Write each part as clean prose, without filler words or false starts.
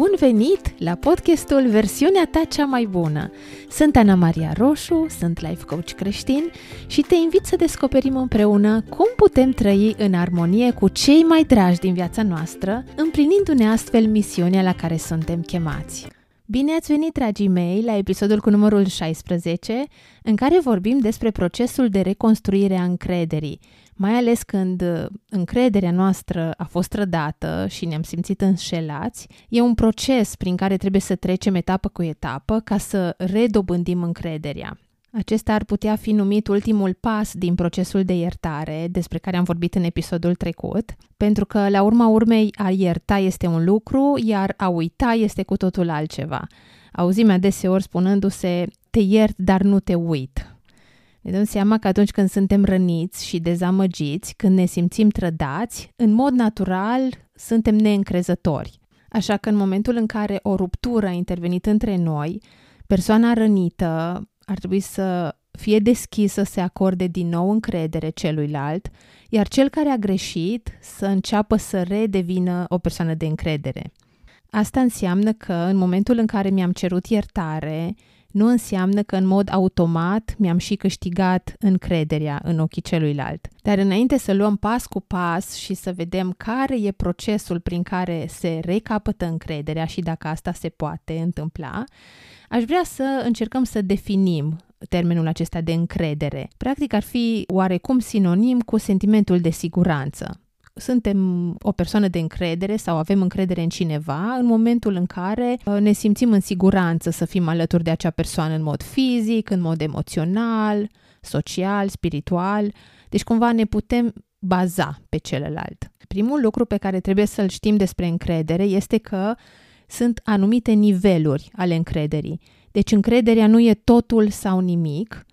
Bun venit la podcastul Versiunea ta cea mai bună! Sunt Ana Maria Roșu, sunt life coach creștin și te invit să descoperim împreună cum putem trăi în armonie cu cei mai dragi din viața noastră, împlinindu-ne astfel misiunea la care suntem chemați. Bine ați venit, dragii mei, la episodul cu numărul 16, în care vorbim despre procesul de reconstruire a încrederii, mai ales când încrederea noastră a fost trădată și ne-am simțit înșelați. E un proces prin care trebuie să trecem etapă cu etapă ca să redobândim încrederea. Acesta ar putea fi numit ultimul pas din procesul de iertare, despre care am vorbit în episodul trecut, pentru că, la urma urmei, a ierta este un lucru, iar a uita este cu totul altceva. Auzim adeseori spunându-se, te iert, dar nu te uit. Ne dăm seama că atunci când suntem răniți și dezamăgiți, când ne simțim trădați, în mod natural suntem neîncrezători. Așa că în momentul în care o ruptură a intervenit între noi, persoana rănită ar trebui să fie deschisă să se acorde din nou încredere celuilalt, iar cel care a greșit să înceapă să redevină o persoană de încredere. Asta înseamnă că în momentul în care mi-am cerut iertare, nu înseamnă că în mod automat mi-am și câștigat încrederea în ochii celuilalt. Dar înainte să luăm pas cu pas și să vedem care e procesul prin care se recapătă încrederea și dacă asta se poate întâmpla, aș vrea să încercăm să definim termenul acesta de încredere. Practic ar fi oarecum sinonim cu sentimentul de siguranță. Suntem o persoană de încredere sau avem încredere în cineva în momentul în care ne simțim în siguranță să fim alături de acea persoană în mod fizic, în mod emoțional, social, spiritual. Deci cumva ne putem baza pe celălalt. Primul lucru pe care trebuie să-l știm despre încredere este că sunt anumite niveluri ale încrederii. Deci încrederea nu e totul sau nimic.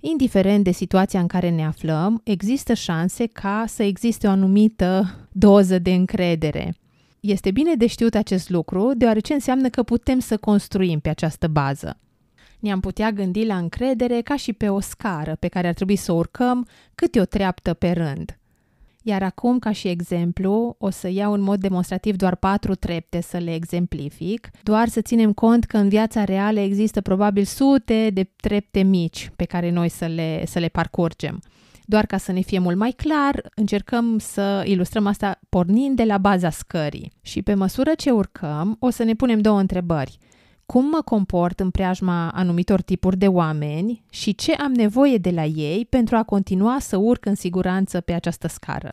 Indiferent de situația în care ne aflăm, există șanse ca să existe o anumită doză de încredere. Este bine de știut acest lucru, deoarece înseamnă că putem să construim pe această bază. Ne-am putea gândi la încredere ca și pe o scară pe care ar trebui să urcăm câte o treaptă pe rând. Iar acum, ca și exemplu, o să iau în mod demonstrativ doar 4 trepte să le exemplific, doar să ținem cont că în viața reală există probabil sute de trepte mici pe care noi să le parcurgem. Doar ca să ne fie mult mai clar, încercăm să ilustrăm asta pornind de la baza scării. Și pe măsură ce urcăm, o să ne punem 2 întrebări. Cum mă comport în preajma anumitor tipuri de oameni și ce am nevoie de la ei pentru a continua să urc în siguranță pe această scară?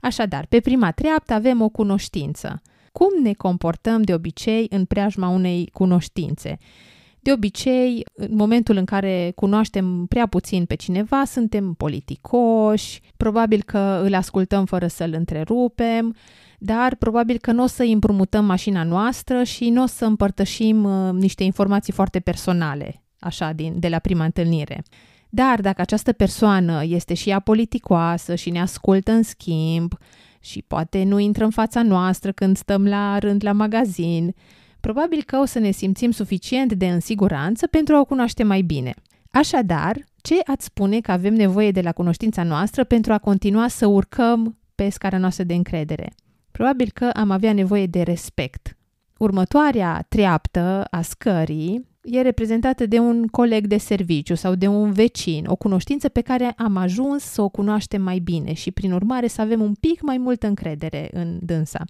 Așadar, pe prima treaptă avem o cunoștință. Cum ne comportăm de obicei în preajma unei cunoștințe? De obicei, în momentul în care cunoaștem prea puțin pe cineva, suntem politicoși, probabil că îl ascultăm fără să-l întrerupem, dar probabil că nu o să împrumutăm mașina noastră și nu o să împărtășim niște informații foarte personale, așa, de la prima întâlnire. Dar dacă această persoană este și ea politicoasă și ne ascultă în schimb și poate nu intră în fața noastră când stăm la rând la magazin, probabil că o să ne simțim suficient de în siguranță pentru a o cunoaște mai bine. Așadar, ce ați spune că avem nevoie de la cunoștința noastră pentru a continua să urcăm pe scara noastră de încredere? Probabil că am avea nevoie de respect. Următoarea treaptă a scării e reprezentată de un coleg de serviciu sau de un vecin, o cunoștință pe care am ajuns să o cunoaștem mai bine și, prin urmare, să avem un pic mai multă încredere în dânsa.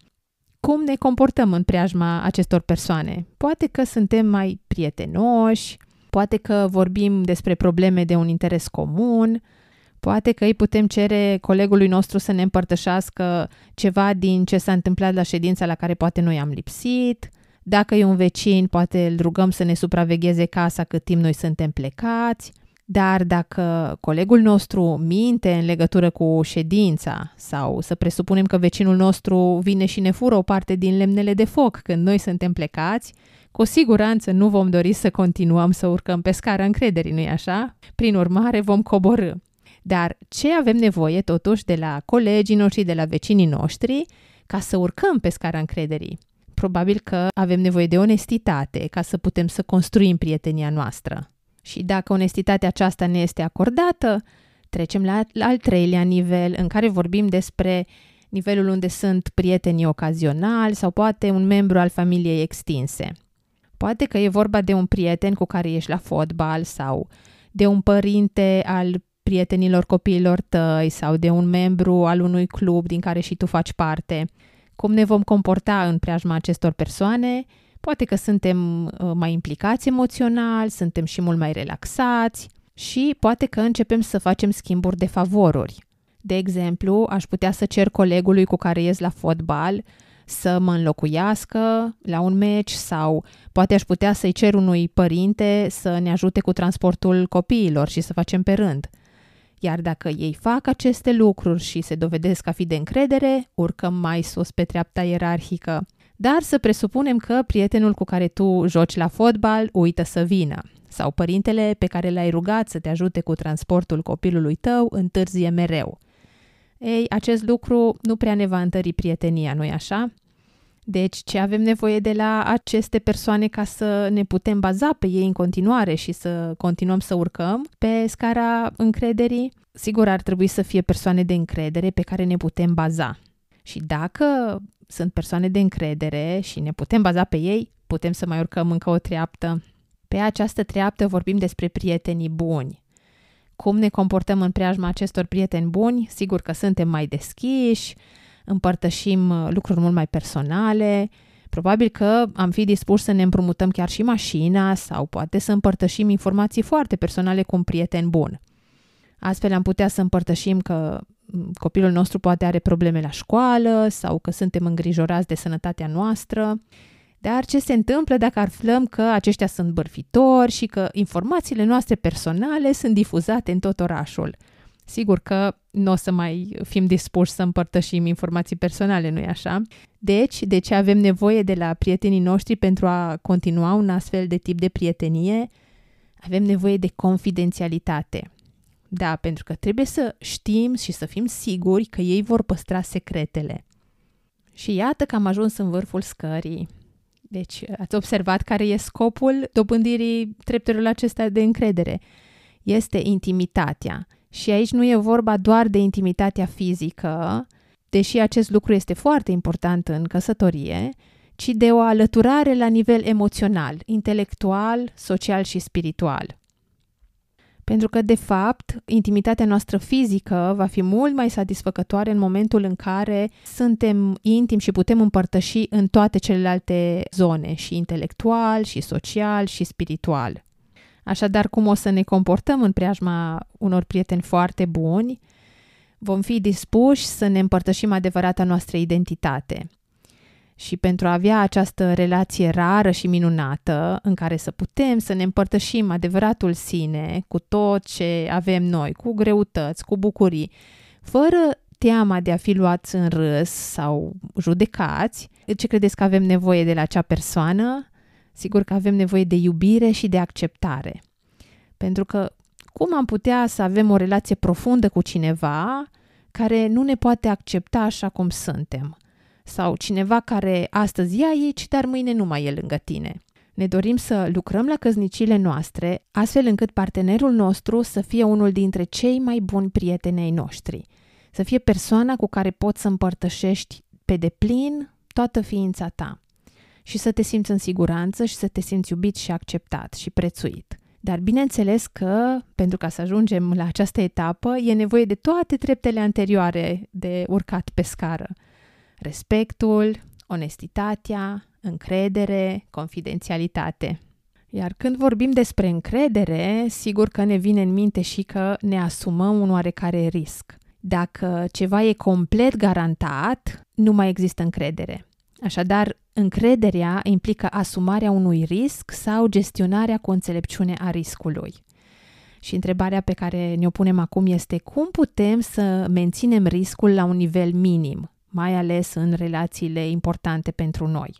Cum ne comportăm în preajma acestor persoane? Poate că suntem mai prietenoși, poate că vorbim despre probleme de un interes comun, poate că îi putem cere colegului nostru să ne împărtășească ceva din ce s-a întâmplat la ședința la care poate noi am lipsit. Dacă e un vecin, poate îl rugăm să ne supravegheze casa cât timp noi suntem plecați. Dar dacă colegul nostru minte în legătură cu ședința sau să presupunem că vecinul nostru vine și ne fură o parte din lemnele de foc când noi suntem plecați, cu siguranță nu vom dori să continuăm să urcăm pe scara încrederii, nu-i așa? Prin urmare, vom coborî. Dar ce avem nevoie totuși de la colegii noștri, de la vecinii noștri, ca să urcăm pe scara încrederii? Probabil că avem nevoie de onestitate ca să putem să construim prietenia noastră. Și dacă onestitatea aceasta ne este acordată, trecem la al treilea nivel în care vorbim despre nivelul unde sunt prietenii ocazionali sau poate un membru al familiei extinse. Poate că e vorba de un prieten cu care ești la fotbal sau de un părinte al prietenilor copiilor tăi sau de un membru al unui club din care și tu faci parte. Cum ne vom comporta în preajma acestor persoane? Poate că suntem mai implicați emoțional, suntem și mult mai relaxați și poate că începem să facem schimburi de favoruri. De exemplu, aș putea să cer colegului cu care ies la fotbal să mă înlocuiască la un meci sau poate aș putea să-i cer unui părinte să ne ajute cu transportul copiilor și să facem pe rând. Iar dacă ei fac aceste lucruri și se dovedesc a fi de încredere, urcăm mai sus pe treapta ierarhică. Dar să presupunem că prietenul cu care tu joci la fotbal uită să vină sau părintele pe care l-ai rugat să te ajute cu transportul copilului tău întârzie mereu. Ei, acest lucru nu prea ne va întări prietenia, nu-i așa? Deci, ce avem nevoie de la aceste persoane ca să ne putem baza pe ei în continuare și să continuăm să urcăm pe scara încrederii? Sigur, ar trebui să fie persoane de încredere pe care ne putem baza. Și dacă sunt persoane de încredere și ne putem baza pe ei, putem să mai urcăm încă o treaptă. Pe această treaptă vorbim despre prietenii buni. Cum ne comportăm în preajma acestor prieteni buni? Sigur că suntem mai deschiși, împărtășim lucruri mult mai personale, probabil că am fi dispuși să ne împrumutăm chiar și mașina sau poate să împărtășim informații foarte personale cu un prieten bun. Astfel am putea să împărtășim că copilul nostru poate are probleme la școală sau că suntem îngrijorați de sănătatea noastră. Dar ce se întâmplă dacă aflăm că aceștia sunt bârfitori și că informațiile noastre personale sunt difuzate în tot orașul? Sigur că nu o să mai fim dispuși să împărtășim informații personale, nu-i așa? Deci, de ce avem nevoie de la prietenii noștri pentru a continua un astfel de tip de prietenie? Avem nevoie de confidențialitate. Da, pentru că trebuie să știm și să fim siguri că ei vor păstra secretele. Și iată că am ajuns în vârful scării. Deci, ați observat care e scopul dobândirii treptelor acestea de încredere. Este intimitatea. Și aici nu e vorba doar de intimitatea fizică, deși acest lucru este foarte important în căsătorie, ci de o alăturare la nivel emoțional, intelectual, social și spiritual. Pentru că, de fapt, intimitatea noastră fizică va fi mult mai satisfăcătoare în momentul în care suntem intimi și putem împărtăși în toate celelalte zone, și intelectual, și social, și spiritual. Așadar, cum o să ne comportăm în preajma unor prieteni foarte buni? Vom fi dispuși să ne împărtășim adevărata noastră identitate. Și pentru a avea această relație rară și minunată, în care să putem să ne împărtășim adevăratul sine cu tot ce avem noi, cu greutăți, cu bucurii, fără teama de a fi luați în râs sau judecați, ce credeți că avem nevoie de la acea persoană? Sigur că avem nevoie de iubire și de acceptare. Pentru că cum am putea să avem o relație profundă cu cineva care nu ne poate accepta așa cum suntem? Sau cineva care astăzi e aici, dar mâine nu mai e lângă tine. Ne dorim să lucrăm la căsnicile noastre, astfel încât partenerul nostru să fie unul dintre cei mai buni prieteni ai noștri. Să fie persoana cu care poți să împărtășești pe deplin toată ființa ta. Și să te simți în siguranță și să te simți iubit și acceptat și prețuit. Dar bineînțeles că, pentru ca să ajungem la această etapă, e nevoie de toate treptele anterioare de urcat pe scară. Respectul, onestitatea, încredere, confidențialitate. Iar când vorbim despre încredere, sigur că ne vine în minte și că ne asumăm un oarecare risc. Dacă ceva e complet garantat, nu mai există încredere. Așadar, încrederea implică asumarea unui risc sau gestionarea cu înțelepciune a riscului. Și întrebarea pe care ne-o punem acum este cum putem să menținem riscul la un nivel minim, mai ales în relațiile importante pentru noi.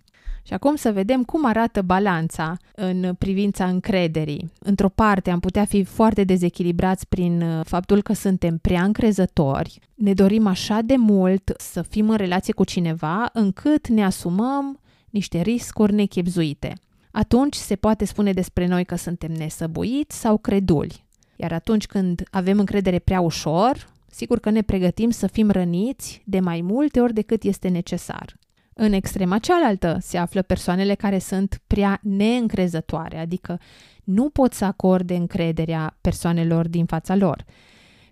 Și acum să vedem cum arată balanța în privința încrederii. Într-o parte am putea fi foarte dezechilibrați prin faptul că suntem prea încrezători, ne dorim așa de mult să fim în relație cu cineva încât ne asumăm niște riscuri nechibzuite. Atunci se poate spune despre noi că suntem nesăbuiți sau creduli. Iar atunci când avem încredere prea ușor, Sigur că ne pregătim să fim răniți de mai multe ori decât este necesar. În extrema cealaltă se află persoanele care sunt prea neîncrezătoare, adică nu pot să acorde încrederea persoanelor din fața lor.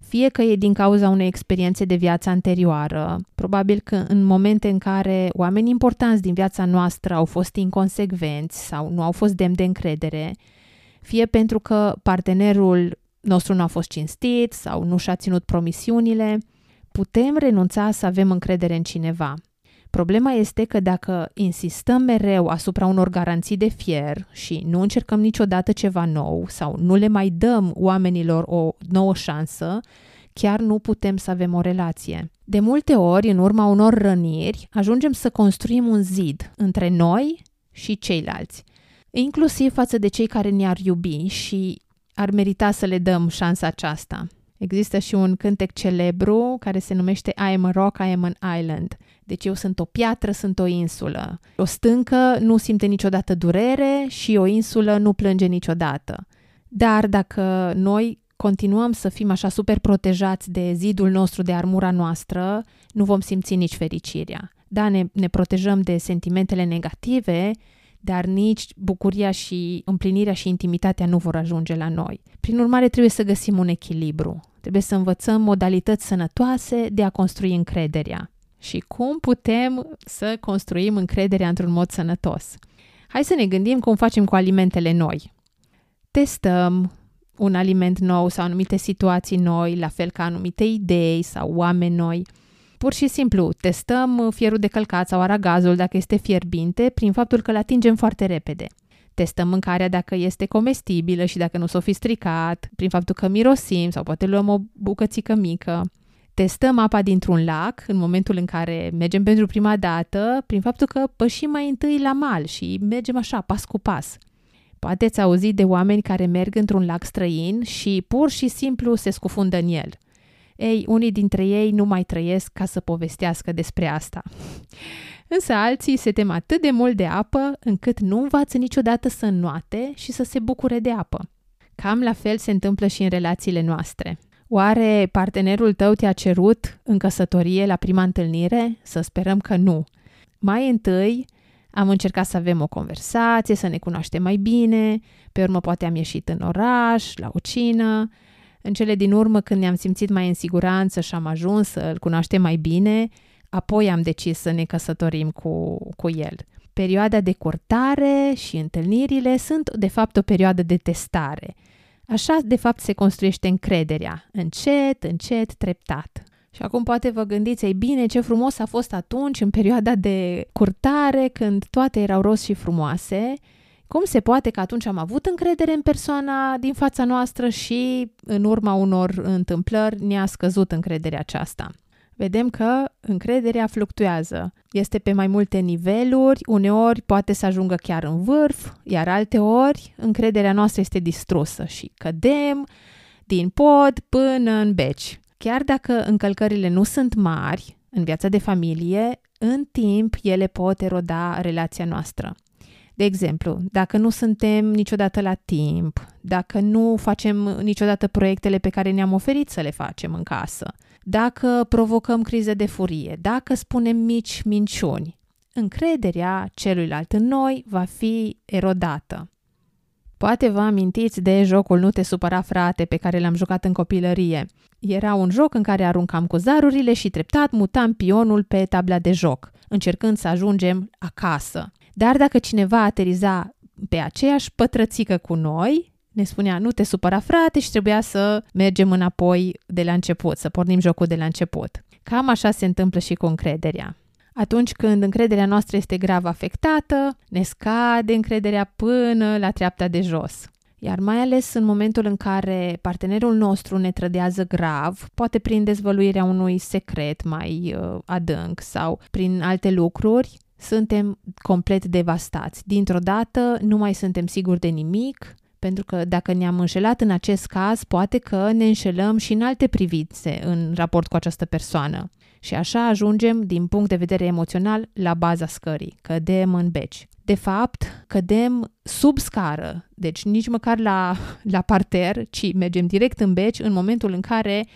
Fie că e din cauza unei experiențe de viață anterioară, probabil că în momente în care oameni importanți din viața noastră au fost inconsecvenți sau nu au fost demni de încredere, fie pentru că partenerul nostru nu a fost cinstit sau nu și-a ținut promisiunile, putem renunța să avem încredere în cineva. Problema este că dacă insistăm mereu asupra unor garanții de fier și nu încercăm niciodată ceva nou sau nu le mai dăm oamenilor o nouă șansă, chiar nu putem să avem o relație. De multe ori, în urma unor răniri, ajungem să construim un zid între noi și ceilalți, inclusiv față de cei care ne-ar iubi și ar merita să le dăm șansa aceasta. Există și un cântec celebru care se numește I am a rock, I am an island. Deci eu sunt o piatră, sunt o insulă. O stâncă nu simte niciodată durere și o insulă nu plânge niciodată. Dar dacă noi continuăm să fim așa super protejați de zidul nostru, de armura noastră, nu vom simți nici fericirea. Da, ne protejăm de sentimentele negative, dar nici bucuria și împlinirea și intimitatea nu vor ajunge la noi. Prin urmare, trebuie să găsim un echilibru. Trebuie să învățăm modalități sănătoase de a construi încrederea. Și cum putem să construim încrederea într-un mod sănătos? Hai să ne gândim cum facem cu alimentele noi. Testăm un aliment nou sau anumite situații noi, la fel ca anumite idei sau oameni noi. Pur și simplu, testăm fierul de călcat sau aragazul dacă este fierbinte prin faptul că îl atingem foarte repede. Testăm mâncarea dacă este comestibilă și dacă nu s-o fi stricat, prin faptul că mirosim sau poate luăm o bucățică mică. Testăm apa dintr-un lac în momentul în care mergem pentru prima dată, prin faptul că pășim mai întâi la mal și mergem așa, pas cu pas. Poate ați auzit de oameni care merg într-un lac străin și pur și simplu se scufundă în el. Ei, unii dintre ei nu mai trăiesc ca să povestească despre asta. Însă alții se tem atât de mult de apă încât nu învață niciodată să înoate și să se bucure de apă. Cam la fel se întâmplă și în relațiile noastre. Oare partenerul tău te-a cerut în căsătorie la prima întâlnire? Să sperăm că nu. Mai întâi am încercat să avem o conversație, să ne cunoaștem mai bine, pe urmă poate am ieșit în oraș, la o cină. În cele din urmă, când ne-am simțit mai în siguranță și am ajuns să-l cunoaștem mai bine, apoi am decis să ne căsătorim cu el. Perioada de curtare și întâlnirile sunt, de fapt, o perioadă de testare. Așa, de fapt, se construiește încrederea, încet, încet, treptat. Și acum poate vă gândiți, ei bine, ce frumos a fost atunci, în perioada de curtare, când toate erau roz și frumoase. Cum se poate că atunci am avut încredere în persoana din fața noastră și, în urma unor întâmplări, ne-a scăzut încrederea aceasta? Vedem că încrederea fluctuează. Este pe mai multe niveluri, uneori poate să ajungă chiar în vârf, iar alteori încrederea noastră este distrusă și cădem din pod până în beci. Chiar dacă încălcările nu sunt mari în viața de familie, în timp ele pot eroda relația noastră. De exemplu, dacă nu suntem niciodată la timp, dacă nu facem niciodată proiectele pe care ne-am oferit să le facem în casă, dacă provocăm crize de furie, dacă spunem mici minciuni, încrederea celuilalt în noi va fi erodată. Poate vă amintiți de jocul Nu te supăra, frate, pe care l-am jucat în copilărie. Era un joc în care aruncam cu zarurile și treptat mutam pionul pe tabla de joc, încercând să ajungem acasă. Dar dacă cineva ateriza pe aceeași pătrățică cu noi, ne spunea, nu te supăra, frate, și trebuia să mergem înapoi de la început, să pornim jocul de la început. Cam așa se întâmplă și cu încrederea. Atunci când încrederea noastră este grav afectată, ne scade încrederea până la treapta de jos. Iar mai ales în momentul în care partenerul nostru ne trădează grav, poate prin dezvăluirea unui secret mai adânc sau prin alte lucruri, suntem complet devastați. Dintr-o dată nu mai suntem siguri de nimic, pentru că dacă ne-am înșelat în acest caz, poate că ne înșelăm și în alte privințe în raport cu această persoană. Și așa ajungem, din punct de vedere emoțional, la baza scării. Cădem în beci. De fapt, cădem sub scară, deci nici măcar la parter, ci mergem direct în beci în momentul în care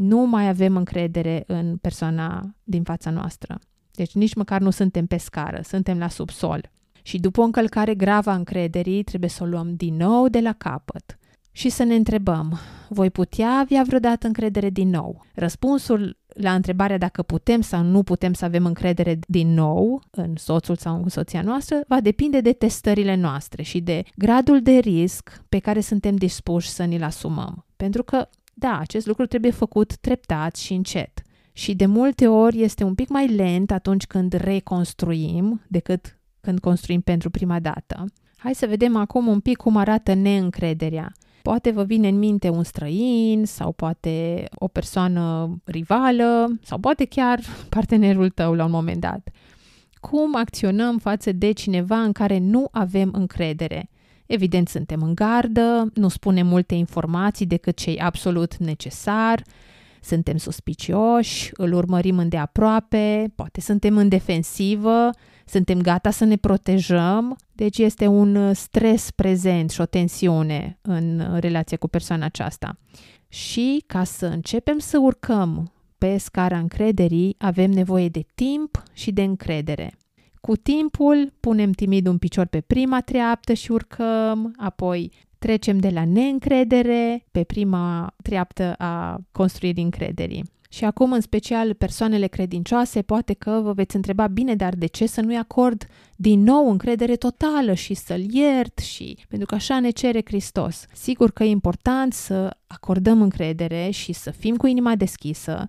nu mai avem încredere în persoana din fața noastră. Deci nici măcar nu suntem pe scară, suntem la subsol. Și după o încălcare gravă a încrederii, trebuie să o luăm din nou de la capăt și să ne întrebăm, voi putea avea vreodată încredere din nou? Răspunsul la întrebarea dacă putem sau nu putem să avem încredere din nou în soțul sau în soția noastră va depinde de testările noastre și de gradul de risc pe care suntem dispuși să ni-l asumăm. Pentru că, da, acest lucru trebuie făcut treptat și încet. Și de multe ori este un pic mai lent atunci când reconstruim decât când construim pentru prima dată. Hai să vedem acum un pic cum arată neîncrederea. Poate vă vine în minte un străin sau poate o persoană rivală sau poate chiar partenerul tău la un moment dat. Cum acționăm față de cineva în care nu avem încredere? Evident, suntem în gardă, nu spunem multe informații decât ce e absolut necesar, suntem suspicioși, îl urmărim îndeaproape, poate suntem în defensivă, suntem gata să ne protejăm. Deci este un stres prezent și o tensiune în relația cu persoana aceasta. Și ca să începem să urcăm pe scara încrederii, avem nevoie de timp și de încredere. Cu timpul punem timid un picior pe prima treaptă și urcăm, apoi trecem de la neîncredere pe prima treaptă a construirii încrederii. Și acum, în special, persoanele credincioase, poate că vă veți întreba, bine, dar de ce să nu-i acord din nou încredere totală și să-l iert? Și pentru că așa ne cere Hristos. Sigur că e important să acordăm încredere și să fim cu inima deschisă,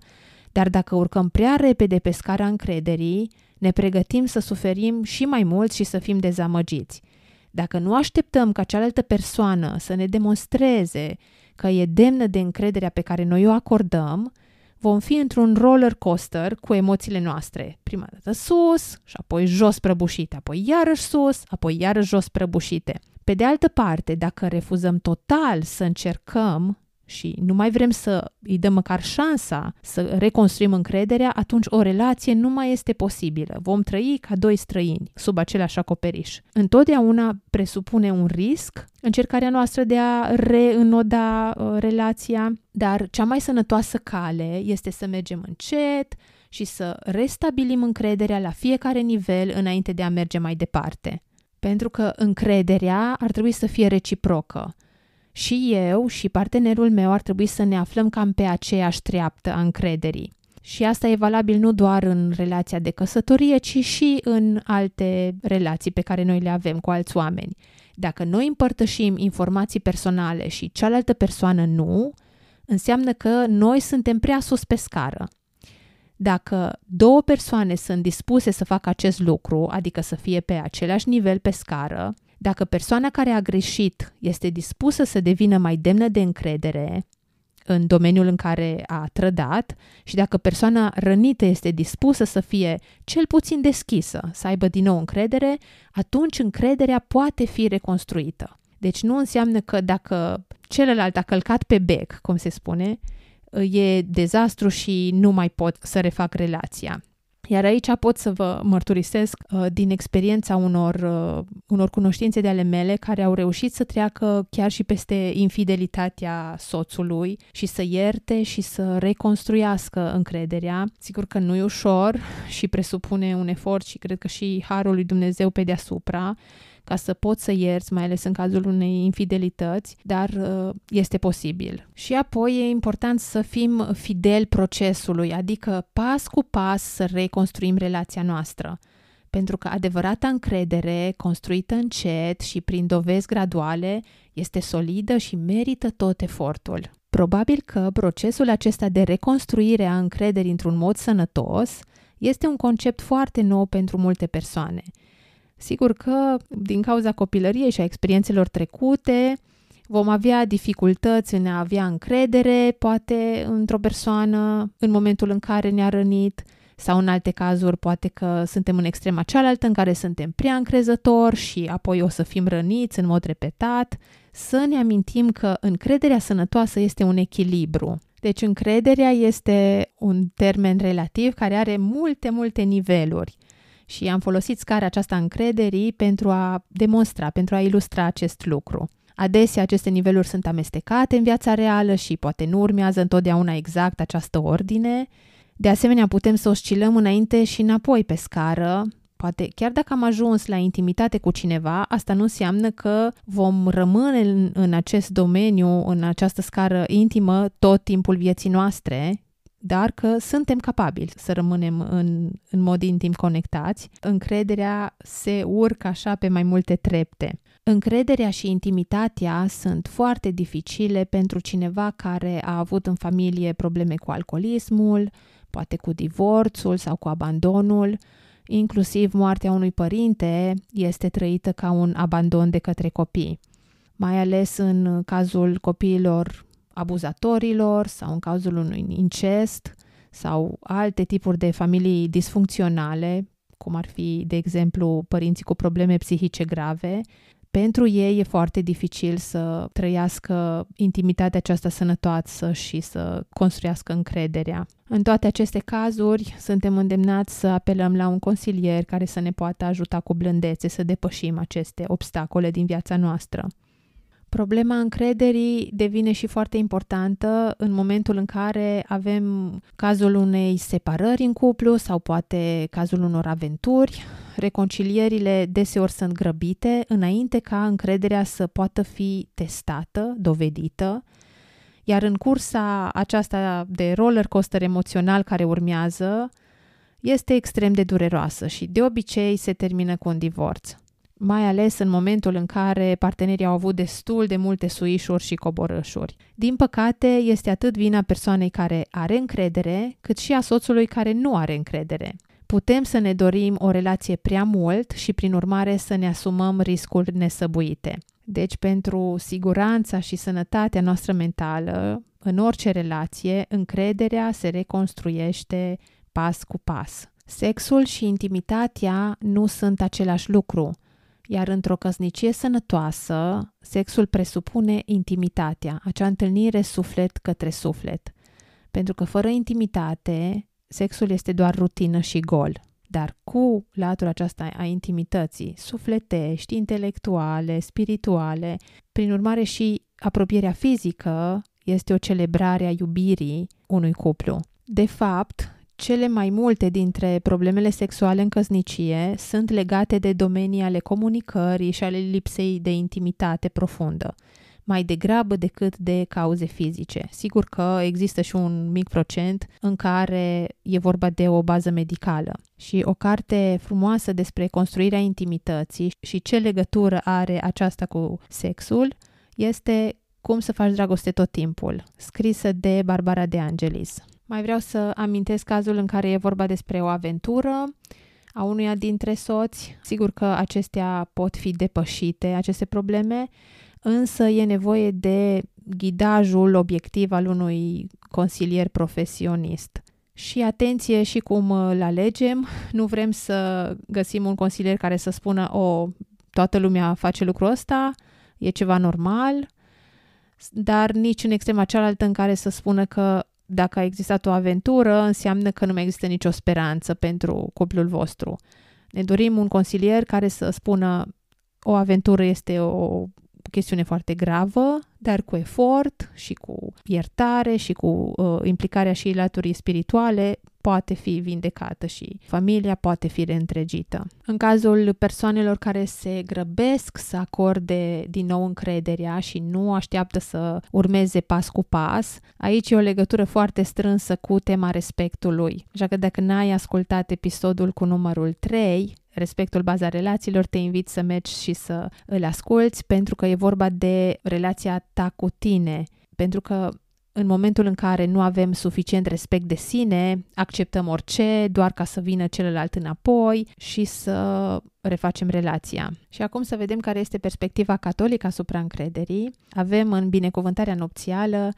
dar dacă urcăm prea repede pe scara încrederii, ne pregătim să suferim și mai mult și să fim dezamăgiți. Dacă nu așteptăm ca cealaltă persoană să ne demonstreze că e demnă de încrederea pe care noi o acordăm, vom fi într-un roller coaster cu emoțiile noastre. Prima dată sus și apoi jos prăbușite, apoi iarăși sus, apoi iarăși jos prăbușite. Pe de altă parte, dacă refuzăm total să încercăm și nu mai vrem să îi dăm măcar șansa să reconstruim încrederea, atunci o relație nu mai este posibilă. Vom trăi ca doi străini sub același acoperiș. Întotdeauna presupune un risc încercarea noastră de a reînnoda relația, dar cea mai sănătoasă cale este să mergem încet și să restabilim încrederea la fiecare nivel înainte de a merge mai departe. Pentru că încrederea ar trebui să fie reciprocă. Și eu și partenerul meu ar trebui să ne aflăm cam pe aceeași treaptă a încrederii. Și asta e valabil nu doar în relația de căsătorie, ci și în alte relații pe care noi le avem cu alți oameni. Dacă noi împărtășim informații personale și cealaltă persoană nu, înseamnă că noi suntem prea sus pe scară. Dacă două persoane sunt dispuse să facă acest lucru, adică să fie pe același nivel pe scară, dacă persoana care a greșit este dispusă să devină mai demnă de încredere în domeniul în care a trădat și dacă persoana rănită este dispusă să fie cel puțin deschisă, să aibă din nou încredere, atunci încrederea poate fi reconstruită. Deci nu înseamnă că dacă celălalt a călcat pe bec, cum se spune, e dezastru și nu mai pot să refac relația. Iar aici pot să vă mărturisesc din experiența unor cunoștințe de ale mele care au reușit să treacă chiar și peste infidelitatea soțului și să ierte și să reconstruiască încrederea. Sigur că nu e ușor și presupune un efort și cred că și harul lui Dumnezeu pe deasupra ca să poți să ierți, mai ales în cazul unei infidelități, dar este posibil. Și apoi e important să fim fideli procesului, adică pas cu pas să reconstruim relația noastră. Pentru că adevărata încredere, construită încet și prin dovezi graduale, este solidă și merită tot efortul. Probabil că procesul acesta de reconstruire a încrederii într-un mod sănătos este un concept foarte nou pentru multe persoane. Sigur că, din cauza copilăriei și a experiențelor trecute, vom avea dificultăți în a avea încredere, poate, într-o persoană în momentul în care ne-a rănit, sau în alte cazuri, poate că suntem în extrema cealaltă, în care suntem prea încrezători și apoi o să fim răniți în mod repetat. Să ne amintim că încrederea sănătoasă este un echilibru. Deci încrederea este un termen relativ care are multe, multe niveluri. Și am folosit scara aceasta încrederii pentru a demonstra, pentru a ilustra acest lucru. Adesea aceste niveluri sunt amestecate în viața reală și poate nu urmează întotdeauna exact această ordine. De asemenea, putem să oscilăm înainte și înapoi pe scară. Poate chiar dacă am ajuns la intimitate cu cineva, asta nu înseamnă că vom rămâne în acest domeniu, în această scară intimă, tot timpul vieții noastre, dar că suntem capabili să rămânem în mod intim conectați. Încrederea se urcă așa pe mai multe trepte. Încrederea și intimitatea sunt foarte dificile pentru cineva care a avut în familie probleme cu alcoolismul, poate cu divorțul sau cu abandonul. Inclusiv moartea unui părinte este trăită ca un abandon de către copii, mai ales în cazul copiilor abuzatorilor sau în cazul unui incest sau alte tipuri de familii disfuncționale, cum ar fi, de exemplu, părinții cu probleme psihice grave. Pentru ei e foarte dificil să trăiască intimitatea aceasta sănătoasă și să construiască încrederea. În toate aceste cazuri, suntem îndemnați să apelăm la un consilier care să ne poată ajuta cu blândețe să depășim aceste obstacole din viața noastră. Problema încrederii devine și foarte importantă în momentul în care avem cazul unei separări în cuplu sau poate cazul unor aventuri. Reconcilierile deseori sunt grăbite înainte ca încrederea să poată fi testată, dovedită, iar în cursa aceasta de roller coaster emoțional care urmează este extrem de dureroasă și de obicei se termină cu un divorț. Mai ales în momentul în care partenerii au avut destul de multe suișuri și coborâșuri. Din păcate, este atât vina persoanei care are încredere, cât și a soțului care nu are încredere. Putem să ne dorim o relație prea mult și, prin urmare, să ne asumăm riscuri nesăbuite. Deci, pentru siguranța și sănătatea noastră mentală, în orice relație, încrederea se reconstruiește pas cu pas. Sexul și intimitatea nu sunt același lucru. Iar într-o căsnicie sănătoasă, sexul presupune intimitatea, acea întâlnire suflet către suflet. Pentru că fără intimitate, sexul este doar rutină și gol. Dar cu latura aceasta a intimității, sufletești, intelectuale, spirituale, prin urmare și apropierea fizică este o celebrare a iubirii unui cuplu. De fapt, cele mai multe dintre problemele sexuale în căsnicie sunt legate de domenii ale comunicării și ale lipsei de intimitate profundă, mai degrabă decât de cauze fizice. Sigur că există și un mic procent în care e vorba de o bază medicală. Și o carte frumoasă despre construirea intimității și ce legătură are aceasta cu sexul este Cum să faci dragoste tot timpul, scrisă de Barbara De Angelis. Mai vreau să amintesc cazul în care e vorba despre o aventură a unuia dintre soți. Sigur că acestea pot fi depășite, aceste probleme, însă e nevoie de ghidajul obiectiv al unui consilier profesionist. Și atenție și cum îl alegem. Nu vrem să găsim un consilier care să spună toată lumea face lucrul ăsta, e ceva normal, dar nici în extrema cealaltă în care să spună că dacă a existat o aventură, înseamnă că nu mai există nicio speranță pentru cuplul vostru. Ne dorim un consilier care să spună o aventură este o chestiune foarte gravă, dar cu efort și cu iertare și cu implicarea și laturii spirituale poate fi vindecată și familia poate fi reîntregită. În cazul persoanelor care se grăbesc să acorde din nou încrederea și nu așteaptă să urmeze pas cu pas, aici e o legătură foarte strânsă cu tema respectului. Așa că dacă n-ai ascultat episodul cu numărul 3, Respectul, baza relațiilor, te invit să mergi și să îl asculți, pentru că e vorba de relația ta cu tine. Pentru că în momentul în care nu avem suficient respect de sine, acceptăm orice doar ca să vină celălalt înapoi și să refacem relația. Și acum să vedem care este perspectiva catolică asupra încrederii. Avem în binecuvântarea nupțială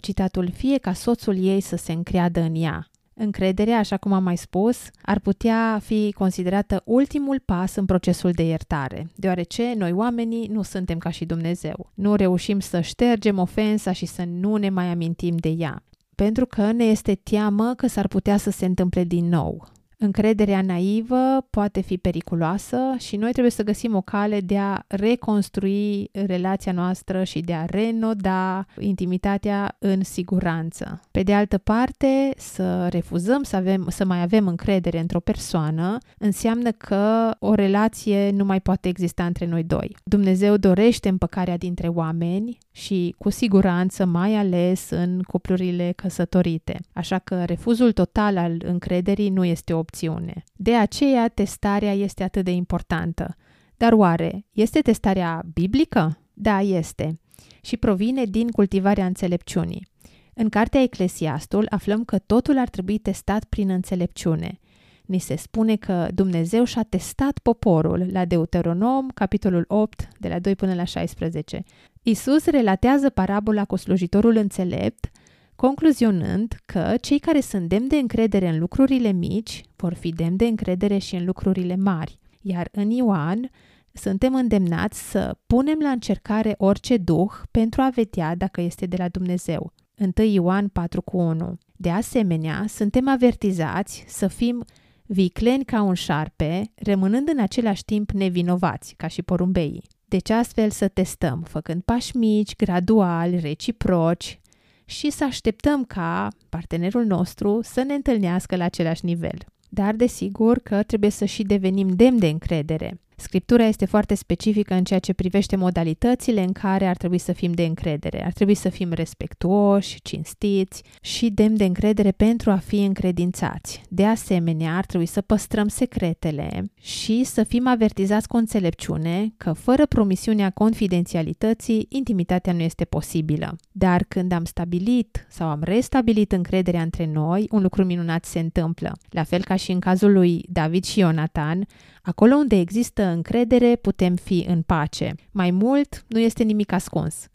citatul: fie ca soțul ei să se încreadă în ea. Încrederea, așa cum am mai spus, ar putea fi considerată ultimul pas în procesul de iertare, deoarece noi oamenii nu suntem ca și Dumnezeu. Nu reușim să ștergem ofensa și să nu ne mai amintim de ea, pentru că ne este teamă că s-ar putea să se întâmple din nou. Încrederea naivă poate fi periculoasă și noi trebuie să găsim o cale de a reconstrui relația noastră și de a renoda intimitatea în siguranță. Pe de altă parte, să refuzăm să mai avem încredere într-o persoană înseamnă că o relație nu mai poate exista între noi doi. Dumnezeu dorește împăcarea dintre oameni și cu siguranță mai ales în cuplurile căsătorite. Așa că refuzul total al încrederii nu este o opțiune. De aceea, testarea este atât de importantă. Dar oare este testarea biblică? Da, este. Și provine din cultivarea înțelepciunii. În cartea Eclesiastul aflăm că totul ar trebui testat prin înțelepciune. Ni se spune că Dumnezeu și-a testat poporul la Deuteronom, capitolul 8, de la 2 până la 16. Iisus relatează parabola cu slujitorul înțelept, concluzionând că cei care sunt demni de încredere în lucrurile mici vor fi demni de încredere și în lucrurile mari. Iar în Ioan suntem îndemnați să punem la încercare orice duh pentru a vedea dacă este de la Dumnezeu. 1 Ioan 4,1. De asemenea, suntem avertizați să fim vicleni ca un șarpe, rămânând în același timp nevinovați, ca și porumbeii. Deci astfel să testăm, făcând pași mici, graduali, reciproci, și să așteptăm ca partenerul nostru să ne întâlnească la același nivel. Dar desigur că trebuie să și devenim demni de încredere. Scriptura este foarte specifică în ceea ce privește modalitățile în care ar trebui să fim de încredere. Ar trebui să fim respectuoși, cinstiți și demni de încredere pentru a fi încredințați. De asemenea, ar trebui să păstrăm secretele și să fim avertizați cu înțelepciune că fără promisiunea confidențialității, intimitatea nu este posibilă. Dar când am stabilit sau am restabilit încrederea între noi, un lucru minunat se întâmplă. La fel ca și în cazul lui David și Ionatan, acolo unde există încredere, putem fi în pace. Mai mult, nu este nimic ascuns.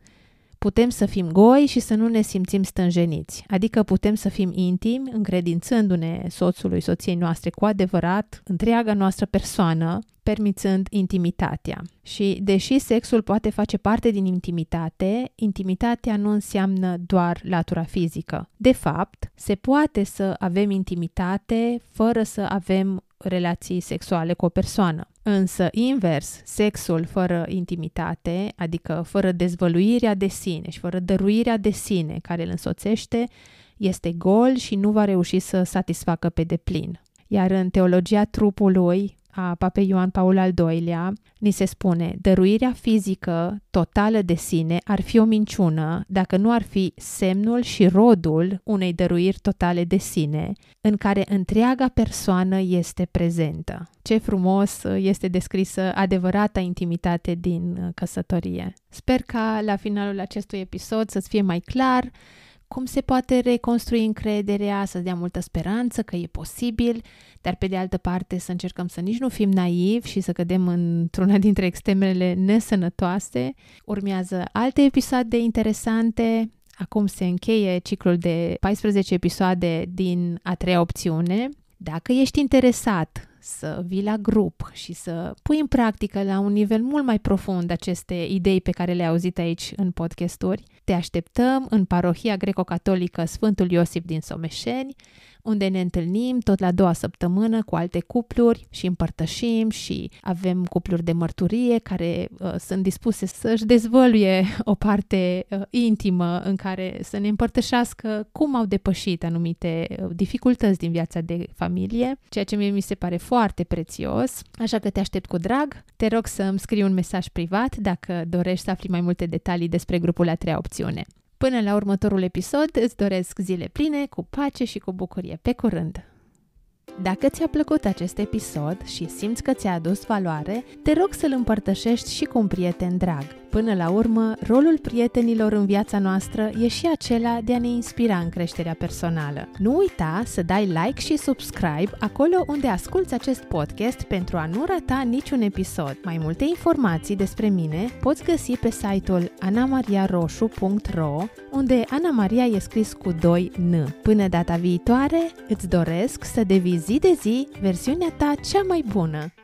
Putem să fim goi și să nu ne simțim stânjeniți, adică putem să fim intimi, încredințându-ne soțului, soției noastre cu adevărat, întreaga noastră persoană, permițând intimitatea. Și deși sexul poate face parte din intimitate, intimitatea nu înseamnă doar latura fizică. De fapt, se poate să avem intimitate fără să avem relații sexuale cu o persoană. Însă, invers, sexul fără intimitate, adică fără dezvăluirea de sine și fără dăruirea de sine care îl însoțește, este gol și nu va reuși să satisfacă pe deplin. Iar în Teologia trupului a Papei Ioan Paul al II-lea, ni se spune: dăruirea fizică totală de sine ar fi o minciună dacă nu ar fi semnul și rodul unei dăruiri totale de sine, în care întreaga persoană este prezentă. Ce frumos este descrisă adevărata intimitate din căsătorie! Sper ca la finalul acestui episod să-ți fie mai clar cum se poate reconstrui încrederea, să dea multă speranță că e posibil, dar pe de altă parte să încercăm să nici nu fim naivi și să cădem într-una dintre extremele nesănătoase. Urmează alte episoade interesante. Acum se încheie ciclul de 14 episoade din a treia opțiune. Dacă ești interesat să vii la grup și să pui în practică la un nivel mult mai profund aceste idei pe care le-ai auzit aici în podcasturi, te așteptăm în parohia greco-catolică Sfântul Iosif din Someșeni, unde ne întâlnim tot la 2a săptămână cu alte cupluri și împărtășim și avem cupluri de mărturie care sunt dispuse să-și dezvăluie o parte intimă în care să ne împărtășească cum au depășit anumite dificultăți din viața de familie, ceea ce mie mi se pare foarte prețios, așa că te aștept cu drag. Te rog să îmi scrii un mesaj privat dacă dorești să afli mai multe detalii despre grupul a treia opțiune. Până la următorul episod, îți doresc zile pline, cu pace și cu bucurie. Pe curând! Dacă ți-a plăcut acest episod și simți că ți-a adus valoare, te rog să-l împărtășești și cu un prieten drag. Până la urmă, rolul prietenilor în viața noastră e și acela de a ne inspira în creșterea personală. Nu uita să dai like și subscribe acolo unde asculți acest podcast pentru a nu rata niciun episod. Mai multe informații despre mine poți găsi pe site-ul anamariarosu.ro, unde Ana Maria e scris cu 2 N. Până data viitoare, îți doresc să devii zi de zi versiunea ta cea mai bună.